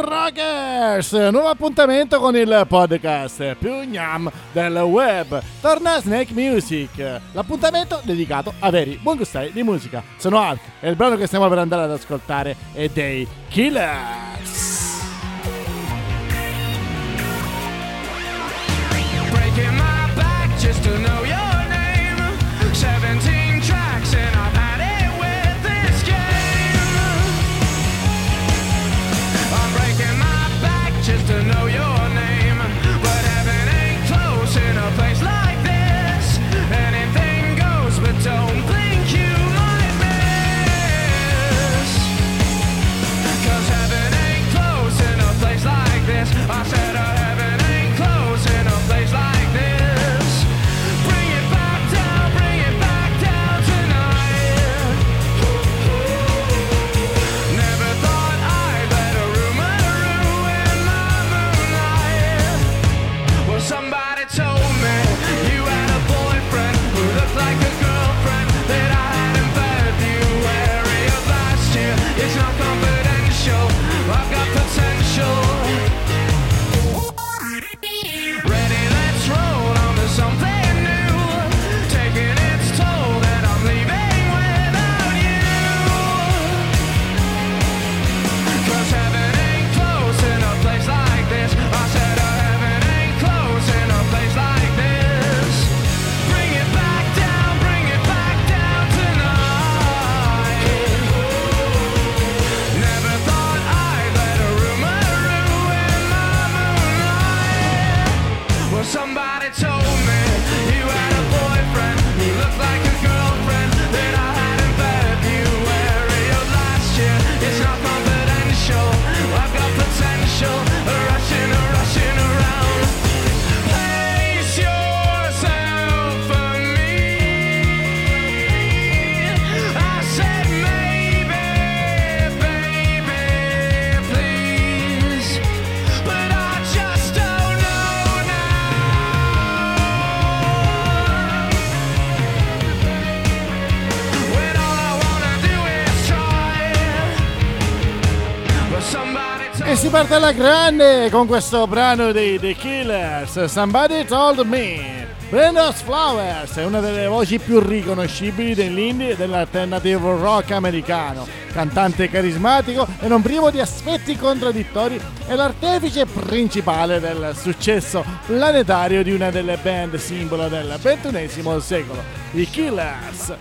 Rockers, nuovo appuntamento con il podcast più gnam del web. Torna Snack Music, l'appuntamento dedicato a veri buon gustai di musica. Sono Ark e il brano che stiamo per andare ad ascoltare è dei Killers. Breaking my back just to know your name. 17 tracks and I've had it with this game. I'm breaking my back just to know your name, but heaven ain't close in a place like this. Anything goes, but don't think you might miss, 'cause heaven ain't close in a place like this. I said heaven ain't close in a place like this. Si parte alla grande con questo brano dei The Killers, Somebody Told Me. Brandon Flowers è una delle voci più riconoscibili dell'indie e dell'alternative rock americano. Cantante carismatico e non privo di aspetti contraddittori, è l'artefice principale del successo planetario di una delle band simbolo del XXI secolo, i Killers.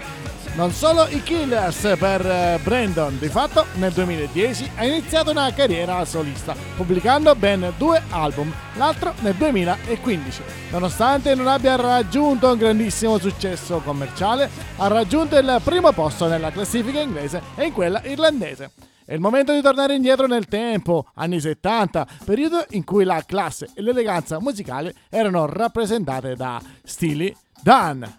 Non solo i Killers, per Brandon, di fatto nel 2010 ha iniziato una carriera solista, pubblicando ben 2 album, l'altro nel 2015. Nonostante non abbia raggiunto un grandissimo successo commerciale, ha raggiunto il primo posto nella classifica inglese e in quella irlandese. È il momento di tornare indietro nel tempo, anni 70, periodo in cui la classe e l'eleganza musicale erano rappresentate da Steely Dan.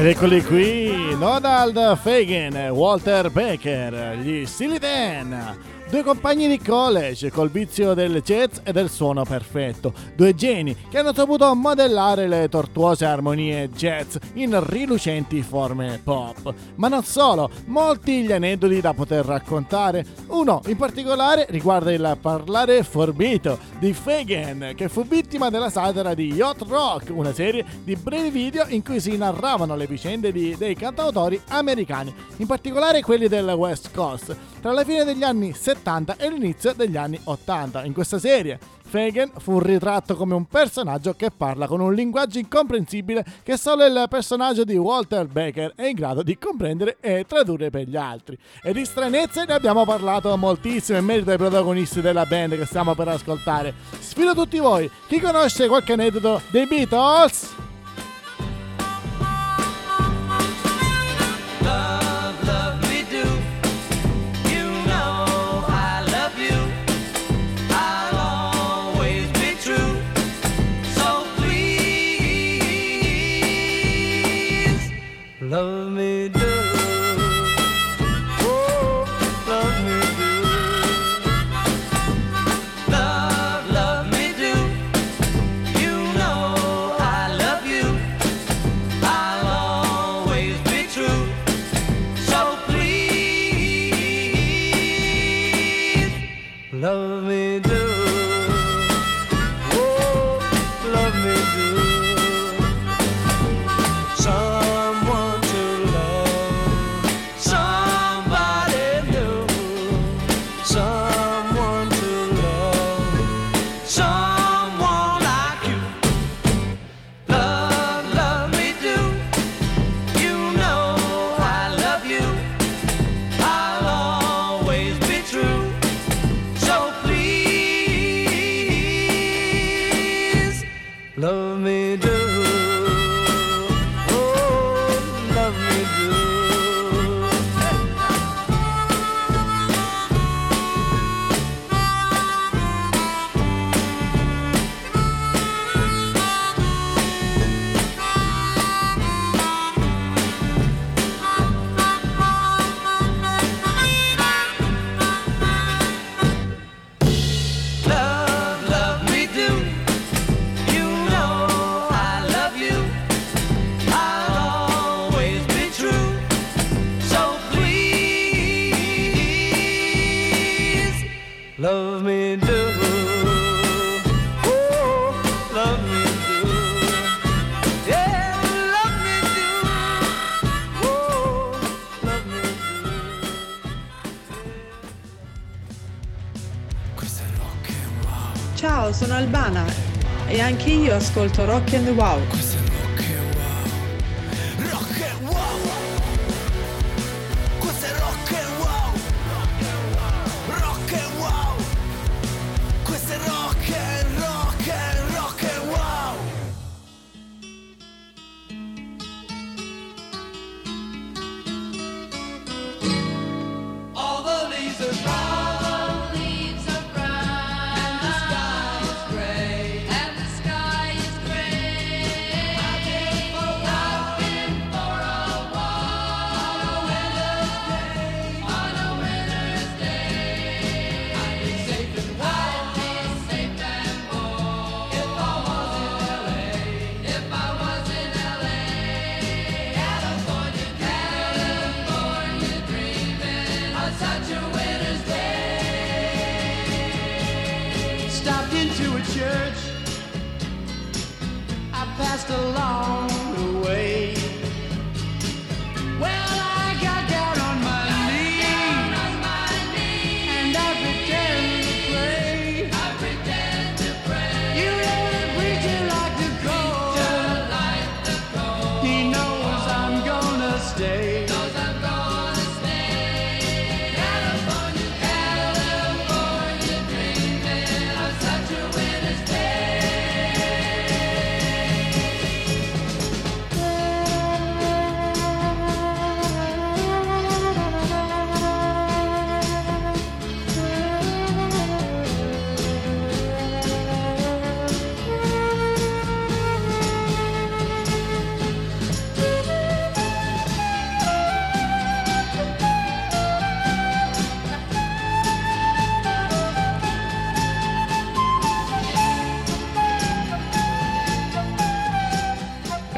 Eccoli qui, Donald Fagen, Walter Becker, gli Steely Dan, due compagni di college col vizio del jazz e del suono perfetto, due geni che hanno saputo modellare le tortuose armonie jazz in rilucenti forme pop. Ma non solo, molti gli aneddoti da poter raccontare. Uno in particolare riguarda il parlare forbito di Fagen, che fu vittima della satira di Yacht Rock, una serie di brevi video in cui si narravano le vicende dei cantautori americani, in particolare quelli del West Coast, tra la fine degli anni 70 e l'inizio degli anni 80. In questa serie Fagen fu ritratto come un personaggio che parla con un linguaggio incomprensibile che solo il personaggio di Walter Becker è in grado di comprendere e tradurre per gli altri. E di stranezze ne abbiamo parlato moltissimo in merito ai protagonisti della band che stiamo per ascoltare. Sfido tutti voi, chi conosce qualche aneddoto dei Beatles? Love me do, oh, love me do, love, love me do, you know I love you, I'll always be true, so please, love me do. Ciao, sono Albana e anche io ascolto Rock and Wow. Life.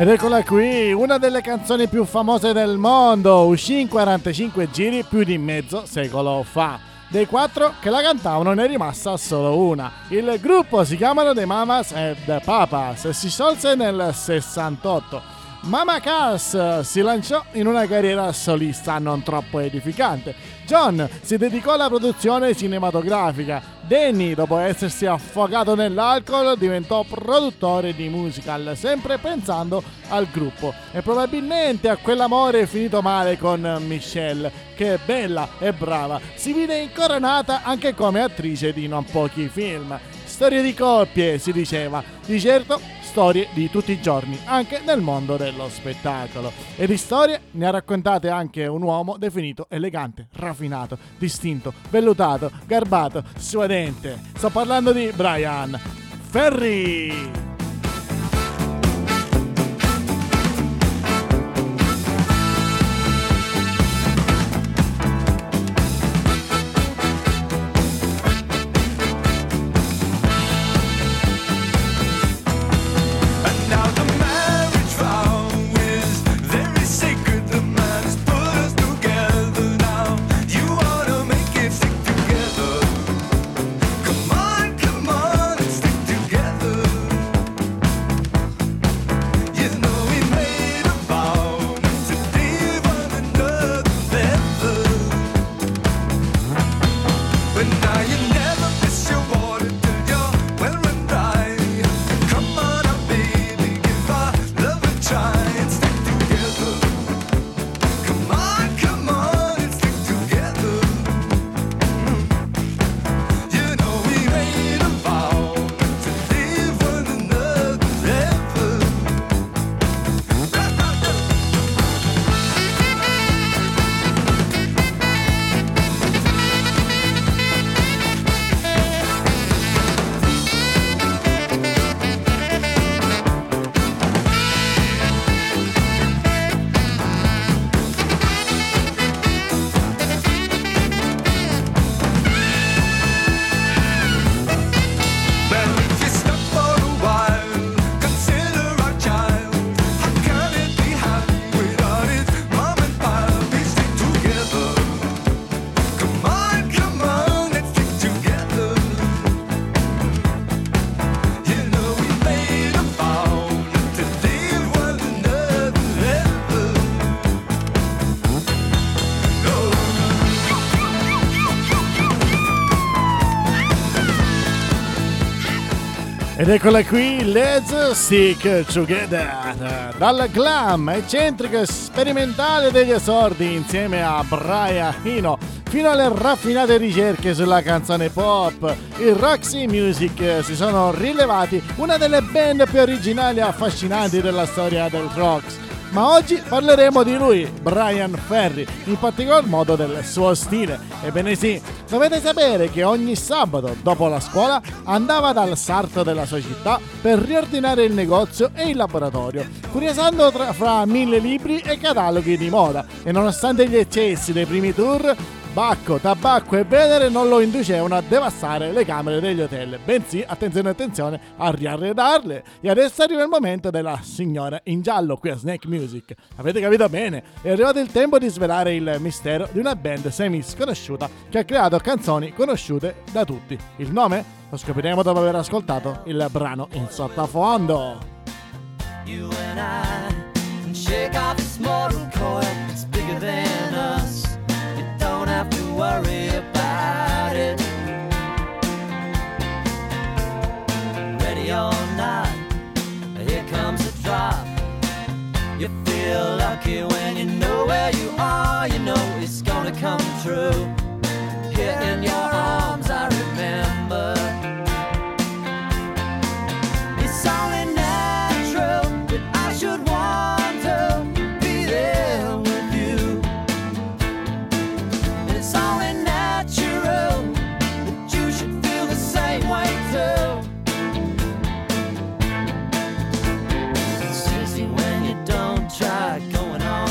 Ed eccola qui, una delle canzoni più famose del mondo, uscì in 45 giri più di mezzo secolo fa. Dei quattro che la cantavano ne è rimasta solo una. Il gruppo si chiamano The Mamas and the Papas e si sciolse nel 68. Mama Cass si lanciò in una carriera solista non troppo edificante. John si dedicò alla produzione cinematografica. Danny, dopo essersi affogato nell'alcol, diventò produttore di musical, sempre pensando al gruppo e probabilmente a quell'amore finito male con Michelle, che è bella e brava. Si vide incoronata anche come attrice di non pochi film. Storie di coppie, si diceva, di certo storie di tutti i giorni, anche nel mondo dello spettacolo. E di storie ne ha raccontate anche un uomo definito elegante, raffinato, distinto, vellutato, garbato, suadente. Sto parlando di Bryan Ferry! Ed eccola qui, Let's Stick Together, dal glam eccentrico e sperimentale degli esordi insieme a Brian Eno, fino alle raffinate ricerche sulla canzone pop. I Roxy Music si sono rilevati una delle band più originali e affascinanti della storia del rock. Ma oggi parleremo di lui, Bryan Ferry, in particolar modo del suo stile. Ebbene sì, dovete sapere che ogni sabato, dopo la scuola, andava dal sarto della sua città per riordinare il negozio e il laboratorio, curiosando fra 1000 libri e cataloghi di moda. E nonostante gli eccessi dei primi tour, bacco, tabacco e vedere non lo inducevano a devastare le camere degli hotel, bensì, attenzione attenzione, a riarredarle. E adesso arriva il momento della signora in giallo qui a Snack Music. Avete capito bene? È arrivato il tempo di svelare il mistero di una band semi sconosciuta che ha creato canzoni conosciute da tutti. Il nome? Lo scopriremo dopo aver ascoltato il brano in sottofondo. You and I can shake off this mortal coil, it's bigger than us. Don't have to worry about it. Ready or not, here comes a drop. You feel lucky when you know where you are. You know it's gonna come true. Here in your arms I remember. It's only natural that I should want to be there with you. It's only natural that you should feel the same way too. It's easy when you don't try going on.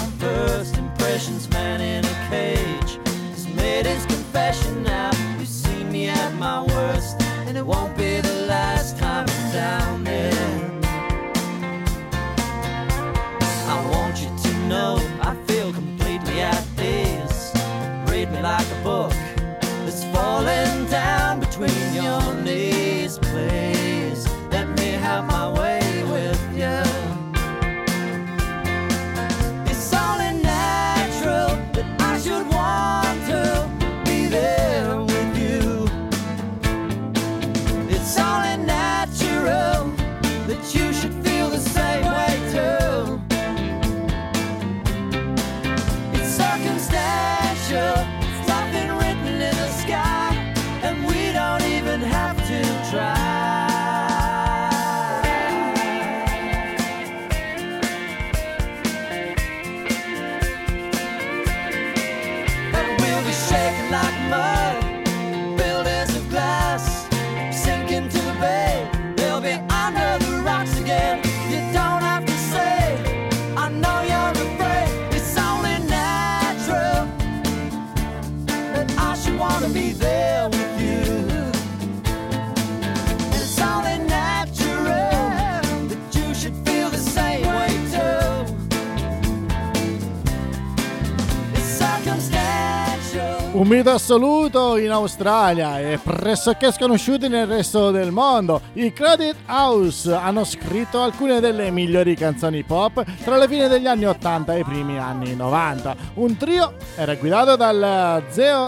Un mito assoluto in Australia e pressoché sconosciuti nel resto del mondo, i Crowded House hanno scritto alcune delle migliori canzoni pop tra la fine degli anni 80 e i primi anni 90. Un trio era guidato dal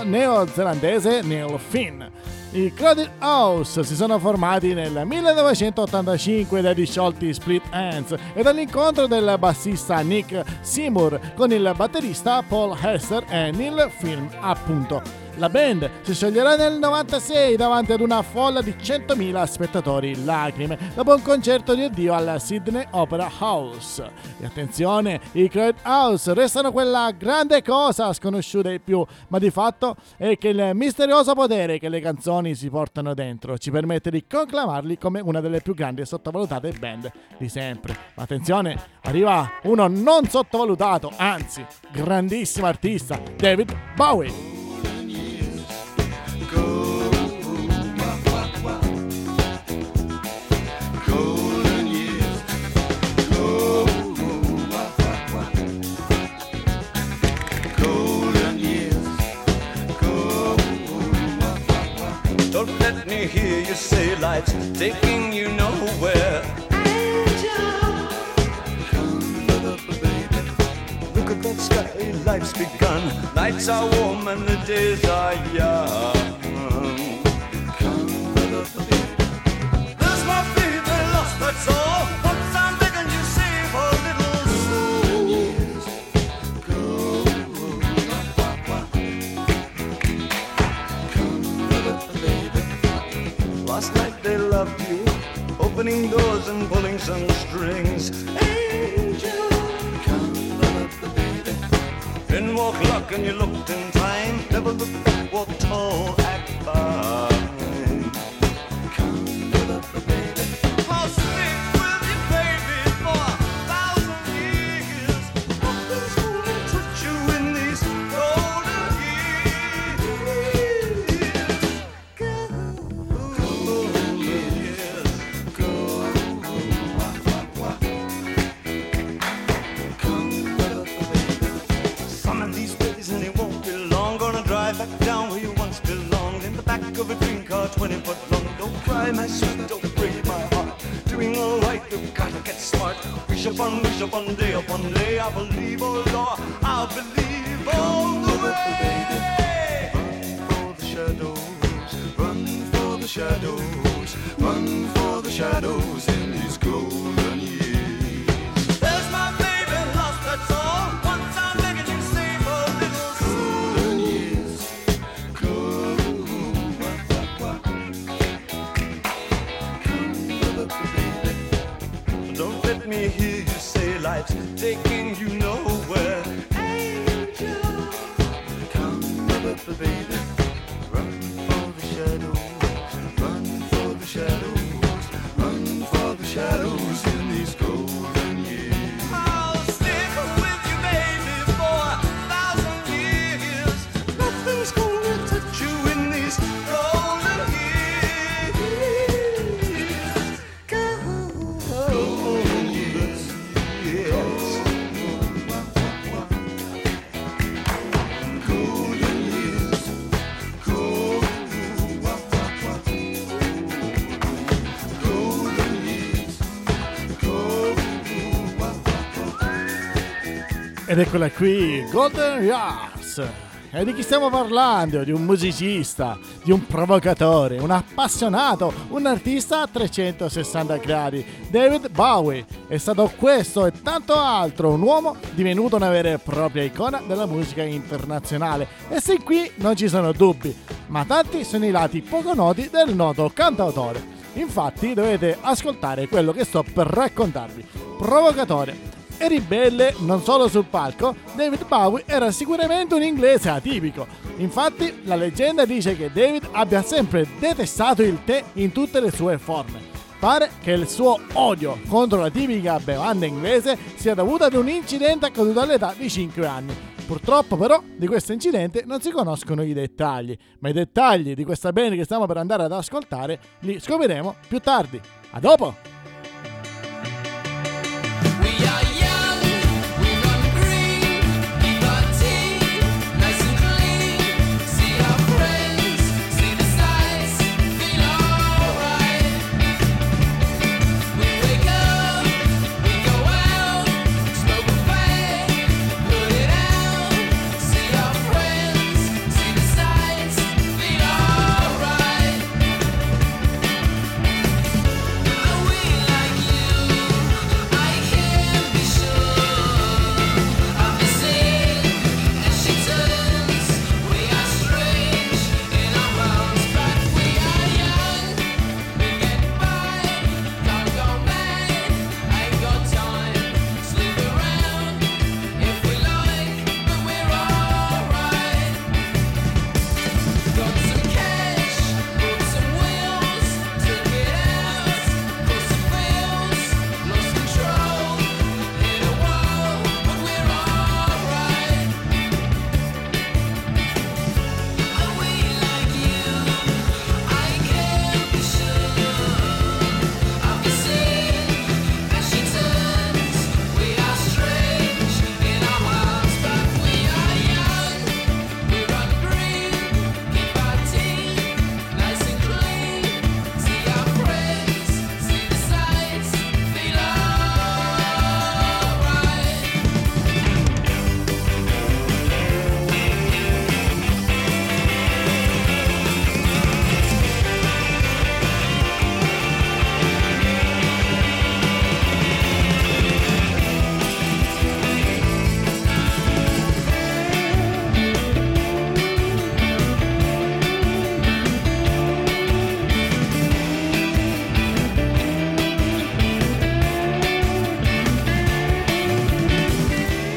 neozelandese Neil Finn. I Crowded House si sono formati nel 1985 dai disciolti Split Ends e dall'incontro del bassista Nick Seymour con il batterista Paul Hester e Neil Finn, appunto. La band si scioglierà nel 96 davanti ad una folla di 100.000 spettatori in lacrime dopo un concerto di addio alla Sydney Opera House. E attenzione, i Crowded House restano quella grande cosa sconosciuta ai più, ma di fatto è che il misterioso potere che le canzoni si portano dentro ci permette di conclamarli come una delle più grandi e sottovalutate band di sempre. Ma attenzione, arriva uno non sottovalutato, anzi, grandissimo artista, David Bowie. Hear you say life's taking you nowhere. Angel, come up, baby. Look at that sky, life's begun. Nights are warm and the days are young. Come up, baby. This might be the lost that's all. What's I'm begging you say for a little soul. Years go. Come up, baby. Last night they loved you, opening doors and pulling some strings. Angel, come love the baby. Then walk luck and you looked in time. Never look back, walk tall, act fine. Come love the baby. I'll stick with you, baby, for 1,000 years. Nothing's gonna touch you in these golden years. Go. Back down where you once belonged, in the back of a dream car, 20 foot long. Don't cry, my sweet, don't break my heart. Doing all right, you've gotta get smart. Wish upon day, I believe, oh Lord, I believe all the way. Run for the shadows, run for the shadows, run for the shadows in these golden years. There's my baby lost, that's all. Life's taking you nowhere. Angel, come with the baby. Run for the shadows, run for the shadows, run for the shadows in these golden years. I'll stick with you, baby, for 1,000 years. Nothing's gonna touch you in these golden years. Go. Ed eccola qui, Golden Years. E di chi stiamo parlando? Di un musicista, di un provocatore, un appassionato, un artista a 360 gradi. David Bowie è stato questo e tanto altro, un uomo divenuto una vera e propria icona della musica internazionale. E sin qui non ci sono dubbi, ma tanti sono i lati poco noti del noto cantautore. Infatti dovete ascoltare quello che sto per raccontarvi. Provocatore e ribelle non solo sul palco, David Bowie era sicuramente un inglese atipico. Infatti la leggenda dice che David abbia sempre detestato il tè in tutte le sue forme. Pare che il suo odio contro la tipica bevanda inglese sia dovuto ad un incidente accaduto all'età di 5 anni. Purtroppo però di questo incidente non si conoscono i dettagli, ma i dettagli di questa band che stiamo per andare ad ascoltare li scopriremo più tardi. A dopo! See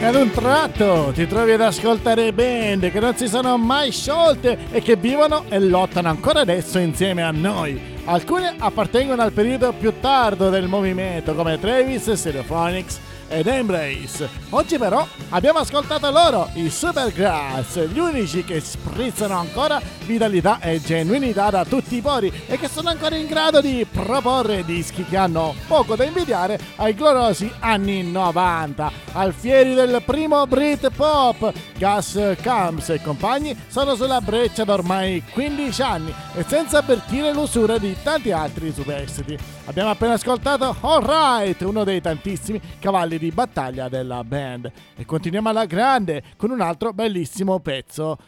e ad un tratto ti trovi ad ascoltare band che non si sono mai sciolte e che vivono e lottano ancora adesso insieme a noi. Alcune appartengono al periodo più tardo del movimento, come Travis, Stereophonics ed Embrace. Oggi però abbiamo ascoltato loro, i Supergrass, gli unici che sprizzano ancora vitalità e genuinità da tutti i pori e che sono ancora in grado di proporre dischi che hanno poco da invidiare ai gloriosi anni 90. Alfieri del primo Brit Pop, Gaz Coombs e compagni sono sulla breccia da ormai 15 anni e senza avvertire l'usura di tanti altri superstiti. Abbiamo appena ascoltato All Right, uno dei tantissimi cavalli di battaglia della band, e continuiamo alla grande con un altro bellissimo pezzo.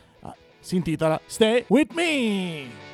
Si intitola Stay With Me.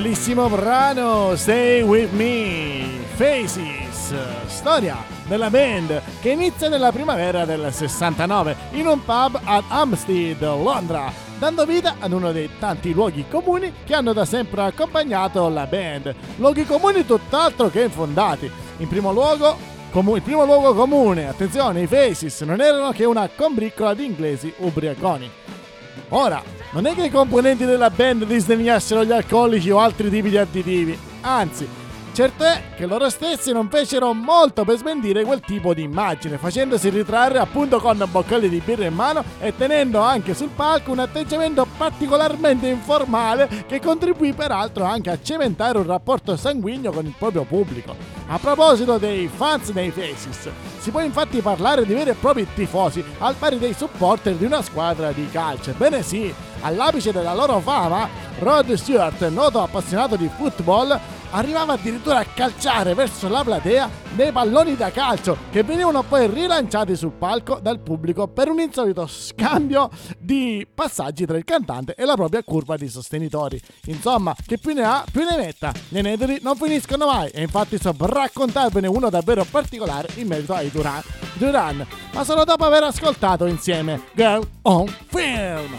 Bellissimo brano, Stay With Me, Faces, storia della band che inizia nella primavera del 69 in un pub ad Hampstead, Londra, dando vita ad uno dei tanti luoghi comuni che hanno da sempre accompagnato la band, luoghi comuni tutt'altro che infondati. Il primo luogo comune, attenzione, i Faces non erano che una combriccola di inglesi ubriaconi. Ora, non è che i componenti della band disdegnassero gli alcolici o altri tipi di additivi, anzi, Certo è che loro stessi non fecero molto per smentire quel tipo di immagine, facendosi ritrarre appunto con boccali di birra in mano e tenendo anche sul palco un atteggiamento particolarmente informale che contribuì peraltro anche a cementare un rapporto sanguigno con il proprio pubblico. A proposito dei fans dei Faces, si può infatti parlare di veri e propri tifosi al pari dei supporter di una squadra di calcio. Bene sì, all'apice della loro fama, Rod Stewart, noto appassionato di football, arrivava addirittura a calciare verso la platea dei palloni da calcio che venivano poi rilanciati sul palco dal pubblico per un insolito scambio di passaggi tra il cantante e la propria curva di sostenitori. Insomma, chi più ne ha più ne metta, gli aneddoti non finiscono mai e infatti so raccontarvene uno davvero particolare in merito ai Duran, ma solo dopo aver ascoltato insieme Girl on Film.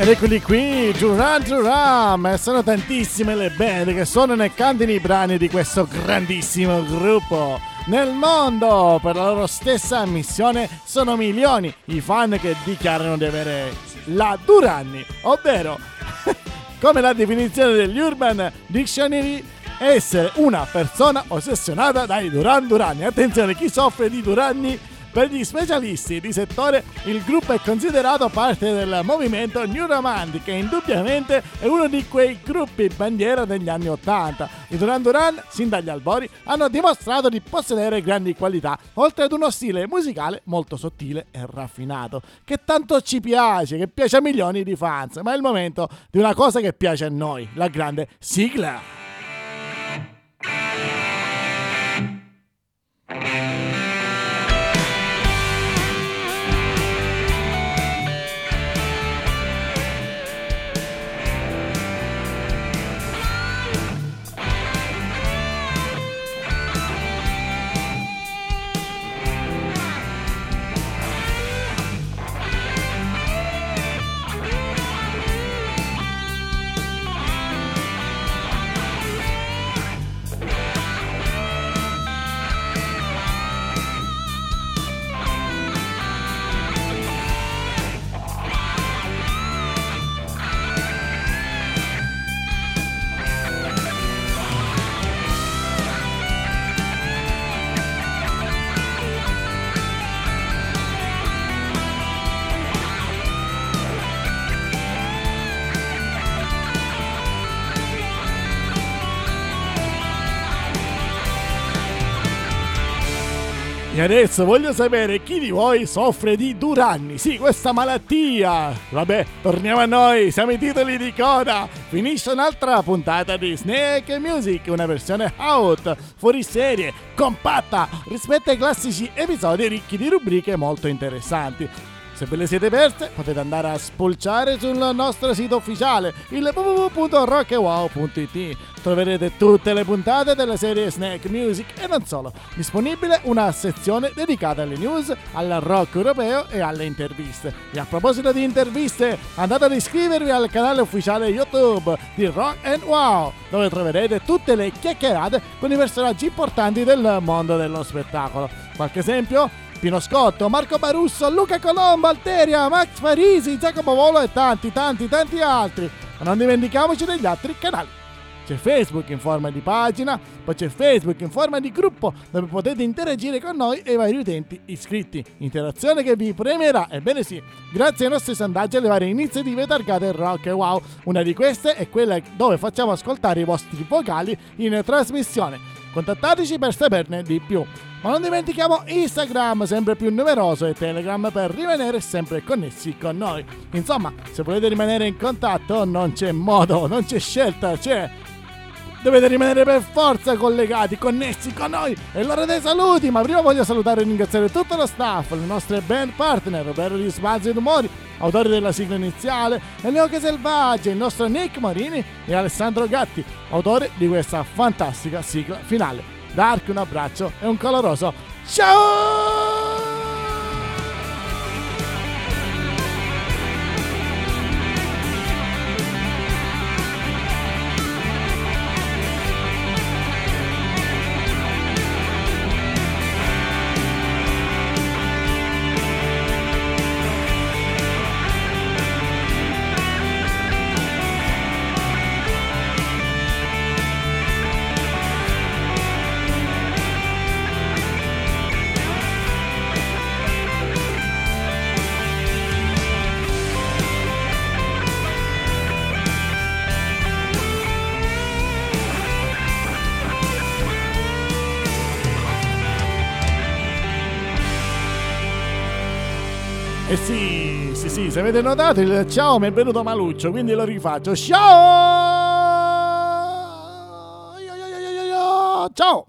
Eccoli qui, Duran Duran, sono tantissime le band che suonano e cantano i brani di questo grandissimo gruppo. Nel mondo, per la loro stessa ammissione, sono milioni i fan che dichiarano di avere la Duranni, ovvero, come la definizione degli Urban Dictionary, essere una persona ossessionata dai Duran Duran. Attenzione, chi soffre di Duranni? Per gli specialisti di settore, il gruppo è considerato parte del movimento New Romantic e indubbiamente è uno di quei gruppi bandiera degli anni '80. I Duran Duran, sin dagli albori, hanno dimostrato di possedere grandi qualità, oltre ad uno stile musicale molto sottile e raffinato, che tanto ci piace, che piace a milioni di fans. Ma è il momento di una cosa che piace a noi, la grande sigla. E adesso voglio sapere chi di voi soffre di Duranni. Sì, questa malattia. Vabbè, torniamo a noi, siamo i titoli di coda. Finisce un'altra puntata di Snack Music, una versione out, fuori serie, compatta, rispetto ai classici episodi ricchi di rubriche molto interessanti. Se ve le siete perse, potete andare a spulciare sul nostro sito ufficiale, il www.rockandwow.it. Troverete tutte le puntate della serie Snack Music e non solo. Disponibile una sezione dedicata alle news, al rock europeo e alle interviste. E a proposito di interviste, andate ad iscrivervi al canale ufficiale YouTube di Rock and Wow, dove troverete tutte le chiacchierate con i personaggi importanti del mondo dello spettacolo. Qualche esempio? Pino Scotto, Marco Barusso, Luca Colombo, Alteria, Max Parisi, Giacomo Volo e tanti altri. Ma non dimentichiamoci degli altri canali. C'è Facebook in forma di pagina, poi c'è Facebook in forma di gruppo dove potete interagire con noi e i vari utenti iscritti. Interazione che vi premierà, ebbene sì, grazie ai nostri sondaggi e alle varie iniziative targate Rock e Wow. Una di queste è quella dove facciamo ascoltare i vostri vocali in trasmissione. Contattateci per saperne di più. Ma non dimentichiamo Instagram, sempre più numeroso, e Telegram per rimanere sempre connessi con noi. Insomma, se volete rimanere in contatto non c'è modo, non c'è scelta, c'è... Dovete rimanere per forza collegati, connessi con noi. È l'ora dei saluti, ma prima voglio salutare e ringraziare tutto lo staff, le nostre band partner, ovvero gli Spazi ed Umori, autori della sigla iniziale, e Neoche Selvagge, il nostro Nick Morini e Alessandro Gatti, autore di questa fantastica sigla finale. Da Ark un abbraccio e un caloroso ciao! Sì, se avete notato il ciao mi è venuto maluccio, quindi lo rifaccio. Ciao! Ciao!